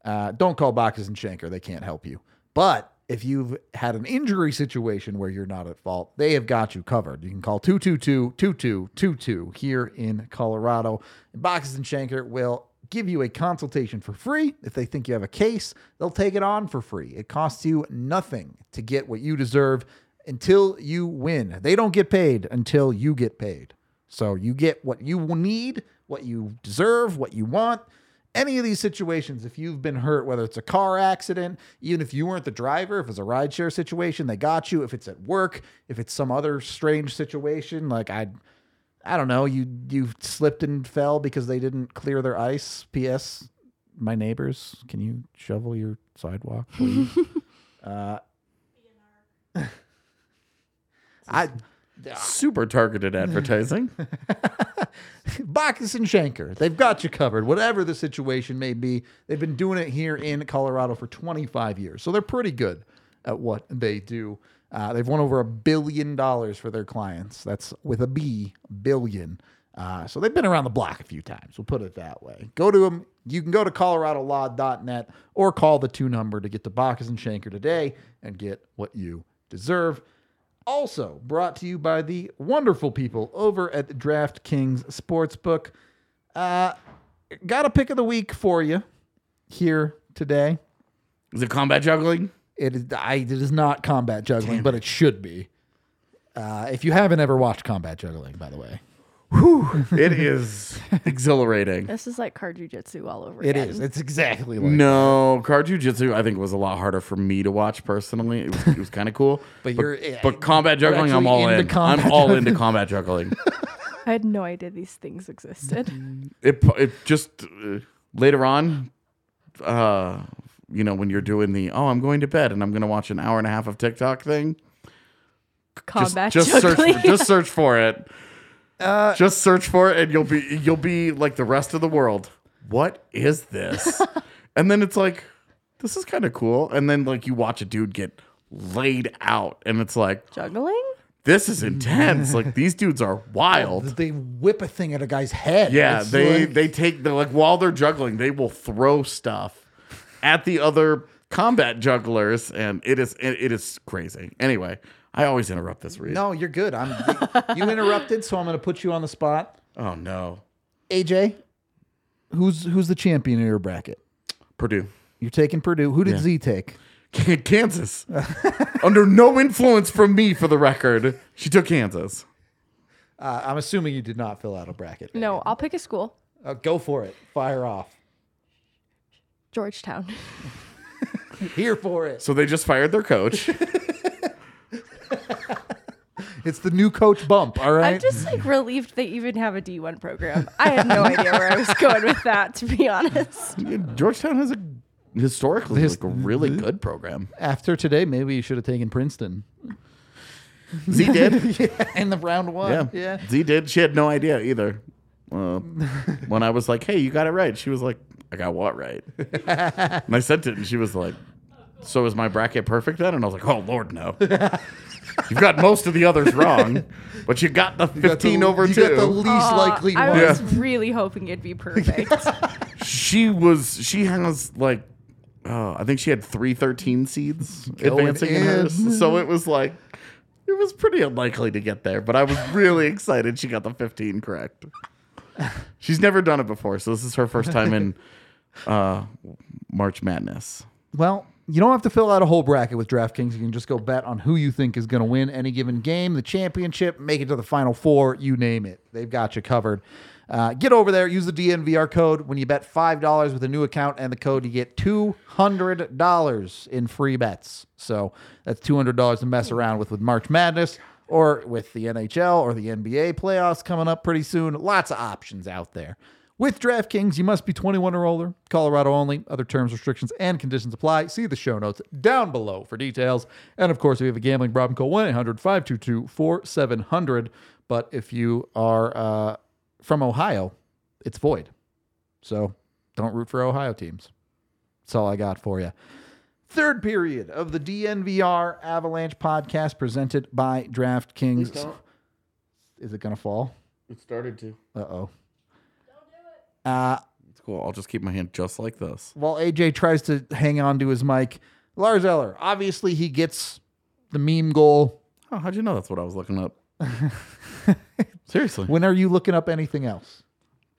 don't call Bacchus and Shanker. They can't help you. But if you've had an injury situation where you're not at fault, they have got you covered. You can call 222-2222 here in Colorado. Boxes and Shanker will give you a consultation for free. If they think you have a case, they'll take it on for free. It costs you nothing to get what you deserve until you win. They don't get paid until you get paid. So you get what you need, what you deserve, what you want. Any of these situations, if you've been hurt, whether it's a car accident, even if you weren't the driver, if it's a rideshare situation, they got you. If it's at work, if it's some other strange situation, like I don't know, you slipped and fell because they didn't clear their ice. P.S. My neighbors, can you shovel your sidewalk, please? Super targeted advertising. Bacchus and Shanker, they've got you covered. Whatever the situation may be, they've been doing it here in Colorado for 25 years. So they're pretty good at what they do. They've won over $1 billion for their clients. That's with a B, billion. So they've been around the block a few times. We'll put it that way. Go to them. You can go to coloradolaw.net or call the 2 number to get to Bacchus and Shanker today and get what you deserve. Also brought to you by the wonderful people over at DraftKings Sportsbook. Got a pick of the week for you here today. Is it combat juggling? It is not combat juggling, but it should be. If you haven't ever watched combat juggling, by the way. Whew, it is exhilarating. This is like car jiu-jitsu all over again. It is. It's exactly like that. Car jiu-jitsu I think was a lot harder for me to watch personally. It was kind of cool. But combat juggling, I'm all in. I'm all into combat juggling. I had no idea these things existed. It just later on, you know, when you're doing the, I'm going to bed and I'm going to watch an hour and a half of TikTok thing. Combat juggling. Just search for it. Just search for it and you'll be like the rest of the world. What is this? And then it's like, this is kind of cool. And then like you watch a dude get laid out and it's like juggling? This is intense. Like these dudes are wild. They whip a thing at a guy's head. Yeah, it's they're like while they're juggling, they will throw stuff at the other combat jugglers and it is crazy. Anyway, I always interrupt this read. No, you're good. You interrupted, so I'm going to put you on the spot. Oh, no. AJ, who's the champion in your bracket? Purdue. You're taking Purdue. Who did Z take? Kansas. Under no influence from me, for the record. She took Kansas. I'm assuming you did not fill out a bracket. No, I'll pick a school. Go for it. Fire off. Georgetown. Here for it. So they just fired their coach. It's the new coach bump, all right? I'm just like relieved they even have a D1 program. I had no idea where I was going with that, to be honest. Yeah, Georgetown has historically a really good program. After today, maybe you should have taken Princeton. Z did. Yeah, in the round one. Yeah. Z did. She had no idea either. When I was like, hey, you got it right. She was like, I got what right? And I sent it, and she was like, so is my bracket perfect then? And I was like, oh, Lord, no. You've got most of the others wrong, but you got the 15 over 2. You got the least likely one. I was really hoping it'd be perfect. She has like, I think she had 3 13 seeds advancing in hers. So it was like, it was pretty unlikely to get there, but I was really excited she got the 15 correct. She's never done it before, so this is her first time in March Madness. Well, you don't have to fill out a whole bracket with DraftKings. You can just go bet on who you think is going to win any given game, the championship, make it to the Final Four, you name it. They've got you covered. Get over there. Use the DNVR code. When you bet $5 with a new account and the code, you get $200 in free bets. So that's $200 to mess around with March Madness or with the NHL or the NBA playoffs coming up pretty soon. Lots of options out there. With DraftKings, you must be 21 or older, Colorado only. Other terms, restrictions, and conditions apply. See the show notes down below for details. And, of course, if you have a gambling problem, call 1-800-522-4700. But if you are from Ohio, it's void. So don't root for Ohio teams. That's all I got for you. Third period of the DNVR Avalanche podcast presented by DraftKings. Is it going to fall? It started to. Uh-oh. It's cool. I'll just keep my hand just like this. While AJ tries to hang on to his mic, Lars Eller, obviously he gets the meme goal. Oh, how'd you know that's what I was looking up? Seriously. When are you looking up anything else?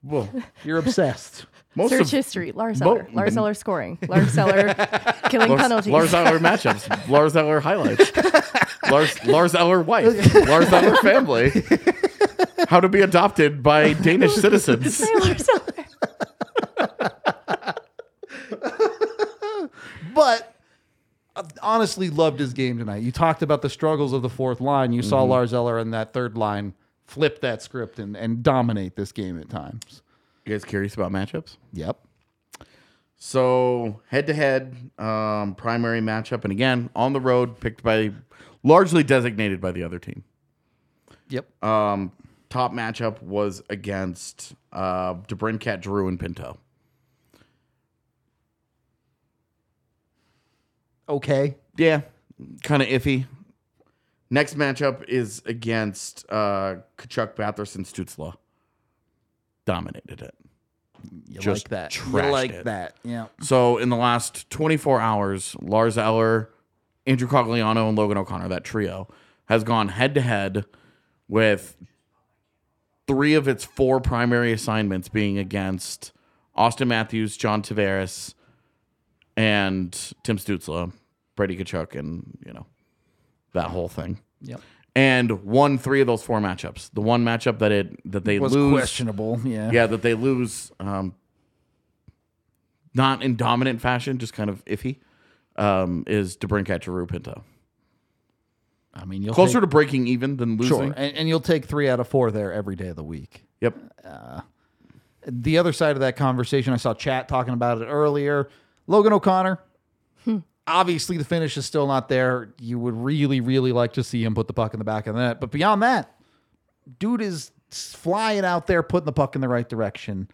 Well, you're obsessed. Search history. Lars Eller. Lars Eller scoring. Lars Eller killing penalties. Lars Eller matchups. Lars Eller highlights. Lars Eller wife. Lars Eller family. How to be adopted by Danish citizens. But honestly, loved his game tonight. You talked about the struggles of the fourth line. You saw Lars Eller in that third line flip that script and dominate this game at times. You guys curious about matchups? Yep. So head-to-head, primary matchup, and again, on the road, largely designated by the other team. Yep. Top matchup was against DeBrincat, Drew, and Pinto. Okay. Yeah. Kind of iffy. Next matchup is against Tkachuk, Batherson, Stützle. Dominated it. You like that. Yeah. So in the last 24 hours, Lars Eller, Andrew Cogliano, and Logan O'Connor, that trio, has gone head-to-head with 3 of its 4 primary assignments being against Austin Matthews, John Tavares, and Tim Stützle, Brady Tkachuk, and that whole thing. Yep. And won 3 of those 4 matchups. The one matchup that they lose was questionable. Yeah. Yeah, that they lose, not in dominant fashion, just kind of iffy, is DeBrincat, Giroux, Pinto. I mean, closer to breaking even than losing. Sure, and you'll take 3 out of 4 there every day of the week. Yep. The other side of that conversation, I saw chat talking about it earlier. Logan O'Connor, obviously the finish is still not there. You would really, really like to see him put the puck in the back of the net. But beyond that, dude is flying out there, putting the puck in the right direction.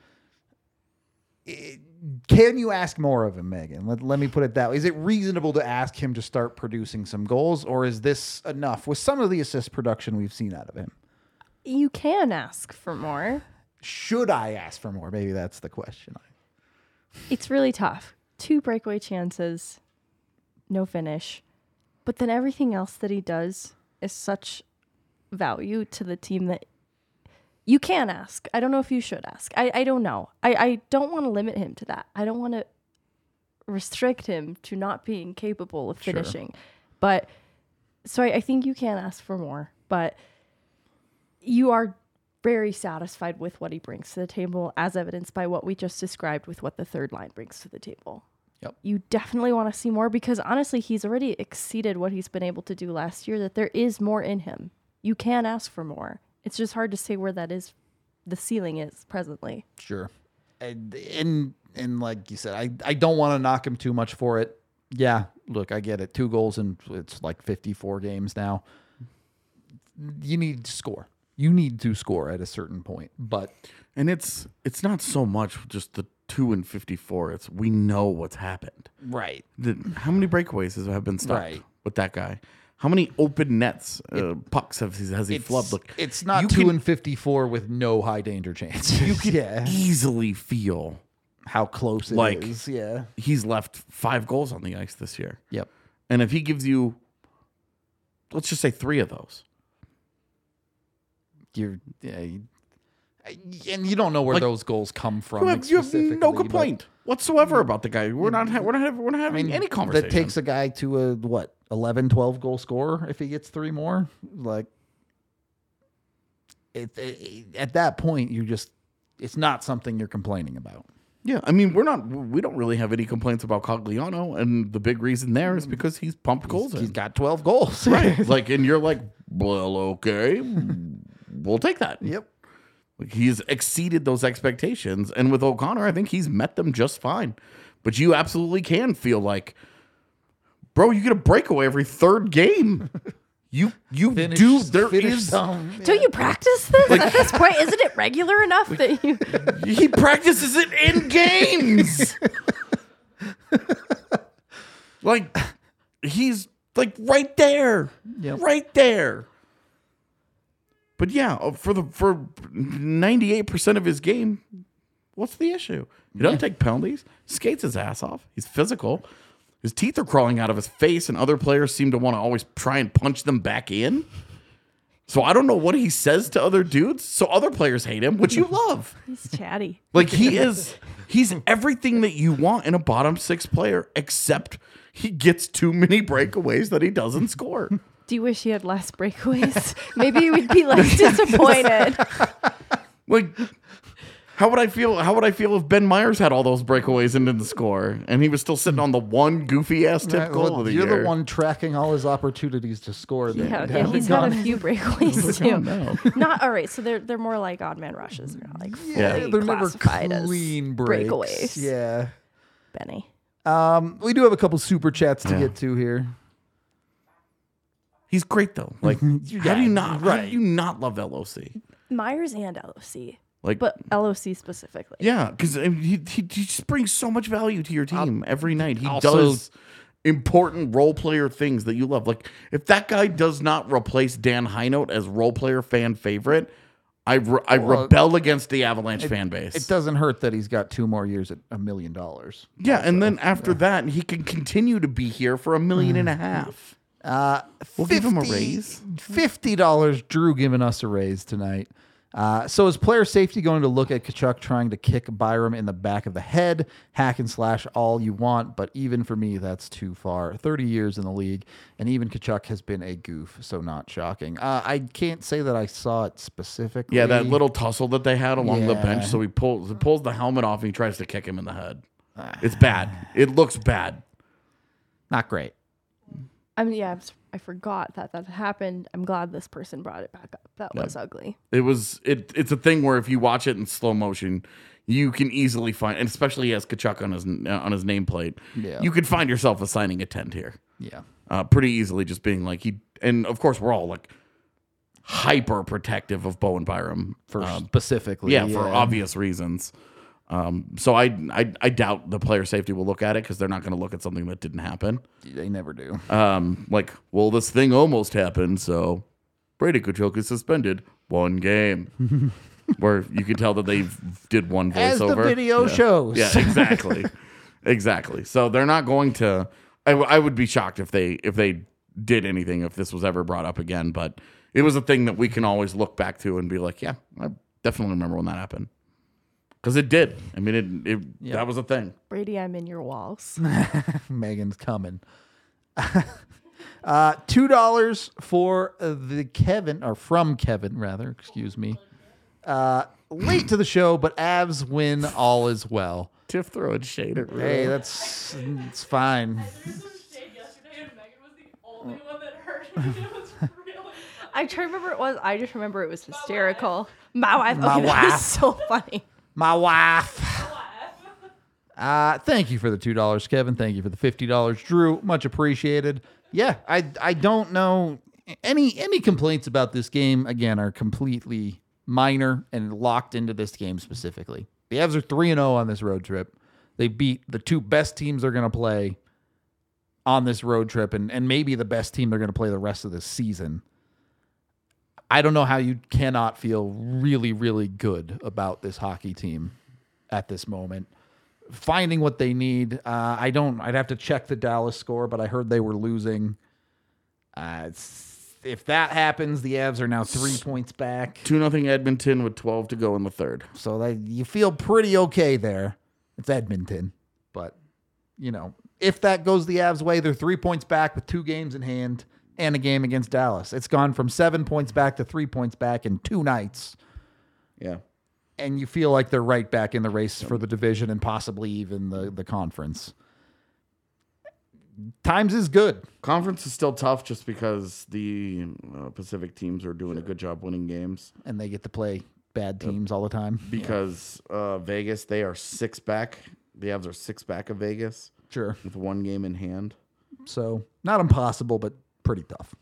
Can you ask more of him, Megan? Let me put it that way. Is it reasonable to ask him to start producing some goals, or is this enough with some of the assist production we've seen out of him? You can ask for more. Should I ask for more? Maybe that's the question. It's really tough. 2 breakaway chances, no finish. But then everything else that he does is such value to the team that you can ask. I don't know if you should ask. I don't know. I don't want to limit him to that. I don't want to restrict him to not being capable of finishing. Sure. But so I think you can ask for more, but you are very satisfied with what he brings to the table, as evidenced by what we just described with what the third line brings to the table. Yep. You definitely want to see more because honestly, he's already exceeded what he's been able to do last year, that there is more in him. you can ask for more. It's just hard to say where that is, the ceiling is presently. Sure. And like you said, I don't want to knock him too much for it. Yeah, look, I get it. 2 goals in it's like 54 games now. You need to score. You need to score at a certain point. But and it's not so much just the 2 and 54. It's we know what's happened. Right. How many breakaways have been stopped with that guy? How many open nets pucks has he flubbed? Look, it's not 2 and 54 with no high danger chance. You can easily feel how close it is. Yeah, he's left 5 goals on the ice this year. Yep. And if he gives you, let's just say 3 of those, and you don't know where those goals come from. You have no complaint whatsoever about the guy. We're not having any conversation. That takes a guy to a 12 goal scorer if he gets 3 more. Like at that point, it's not something you're complaining about. Yeah, I mean, we don't really have any complaints about Cogliano, and the big reason there is because he's pumped goals. He's got 12 goals, right? And you're like, well, okay, we'll take that. Yep. He's exceeded those expectations, and with O'Connor, I think he's met them just fine. But you absolutely can feel like, bro, you get a breakaway every 3rd game. You finish, do there is some, yeah. Don't you practice this at this point? Isn't it regular enough that you? He practices it in games. He's right there, right there. But yeah, for 98% of his game, what's the issue? He doesn't take penalties. Skates his ass off. He's physical. His teeth are crawling out of his face, and other players seem to want to always try and punch them back in. So I don't know what he says to other dudes. So other players hate him, which you love. He's chatty. He's everything that you want in a bottom 6 player, except he gets too many breakaways that he doesn't score. Do you wish he had less breakaways? Maybe we'd be disappointed. How would I feel if Ben Myers had all those breakaways and didn't score, and he was still sitting on the one goofy ass tip goal of the year? You're the one tracking all his opportunities to score. He's had a few breakaways too. Not all right. So they're more like odd man rushes. They're not they're never clean breakaways. Yeah, Benny. We do have a couple super chats to get to here. He's great though. How do you not? How do you not love LOC? Myers and LOC. But LOC specifically. Yeah, because he just brings so much value to your team every night. He does important role player things that you love. If that guy does not replace Dan Heinolt as role player fan favorite, I rebel against the Avalanche fan base. It doesn't hurt that he's got 2 more years at $1 million. Yeah, also. And then after that, he can continue to be here for $1.5 million. We'll give him a raise. $50, Drew giving us a raise tonight. So is player safety going to look at Tkachuk trying to kick Byram in the back of the head, hack and slash all you want, but even for me, that's too far. 30 years in the league, and even Tkachuk has been a goof, so not shocking. I can't say that I saw it specifically. Yeah, that little tussle that they had along the bench, so he pulls the helmet off and he tries to kick him in the head. It's bad. It looks bad. Not great. I forgot that happened. I'm glad this person brought it back up. That was ugly. It was. It's a thing where if you watch it in slow motion, you can easily find, and especially he has Tkachuk on his nameplate. Yeah. You could find yourself assigning a 10 here. Yeah, pretty easily, just being like he. And of course, we're all hyper protective of Bowen Byram for specifically, for obvious reasons. So I doubt the player safety will look at it because they're not going to look at something that didn't happen. They never do. This thing almost happened, so Brady Tkachuk is suspended 1 game. Where you can tell that they did one voiceover. As the video shows. Yeah, exactly. Exactly. So they're not going to... I would be shocked if they did anything, if this was ever brought up again. But it was a thing that we can always look back to and be like, yeah, I definitely remember when that happened. Because it did. I mean, that was a thing. Brady, I'm in your walls. Megan's coming. $2 for the Kevin, or from Kevin, rather. Excuse me. Late to the show, but Avs win, all is well. Tiff throwing shade at me. Hey, it's fine. I threw some shade yesterday, and Megan was the only one that heard it. It was really I try to remember it was. I just remember it was hysterical. My wife. Okay, that was so funny. My wife. Thank you for the $2, Kevin. Thank you for the $50, Drew. Much appreciated. Yeah, I don't know any complaints about this game. Again, are completely minor and locked into this game specifically. The Avs are 3-0 on this road trip. They beat the two best teams they're going to play on this road trip, and maybe the best team they're going to play the rest of the season. I don't know how you cannot feel really, really good about this hockey team at this moment. Finding what they need. I'd have to check the Dallas score, but I heard they were losing. If that happens, the Avs are now 3 points back. 2-0 Edmonton with 12 to go in the third. So you feel pretty okay there. It's Edmonton. But, you know, if that goes the Avs' way, they're 3 points back with 2 games in hand and a game against Dallas. It's gone from 7 points back to 3 points back in 2 nights. Yeah. And you feel like they're right back in the race for the division and possibly even the conference. Times is good. Conference is still tough just because the Pacific teams are doing a good job winning games. And they get to play bad teams all the time. Because Vegas, they are 6 back. The Avs are 6 back of Vegas. Sure. With 1 game in hand. So not impossible, but pretty tough.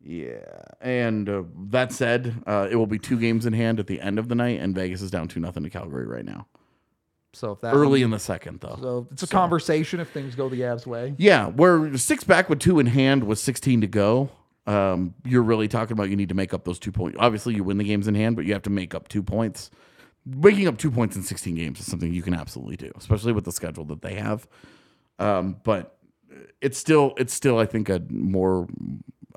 Yeah, and that said, it will be 2 games in hand at the end of the night, and Vegas is down 2-0 to Calgary right now. So if that early in the second, though, so it's a conversation if things go the Avs' way. Yeah, we're 6 back with 2 in hand with 16 to go. You're really talking about you need to make up those 2 points. Obviously, you win the games in hand, but you have to make up 2 points. Making up 2 points in 16 games is something you can absolutely do, especially with the schedule that they have. But it's still I think a more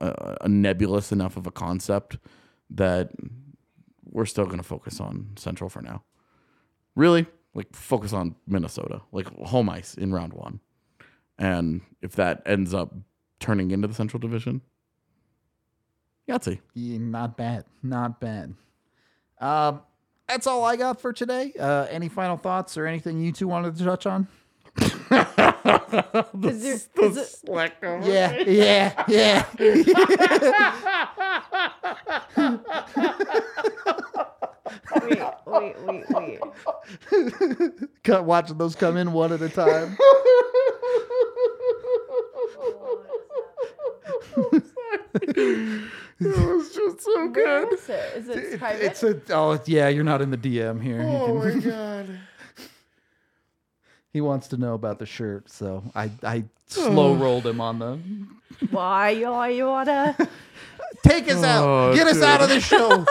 a nebulous enough of a concept that we're still going to focus on Central for now. Really, like focus on Minnesota, like home ice in round one. And if that ends up turning into the Central Division, Yahtzee. Not bad. Not bad. That's all I got for today. Any final thoughts or anything you two wanted to touch on? The slack over Wait. Cut watching those come in one at a time. It was just so good. Where is it? Is it private? You're not in the DM here. Oh my God. He wants to know about the shirt, so I slow rolled him on the. Why you wanna take us out? Get us out of the show.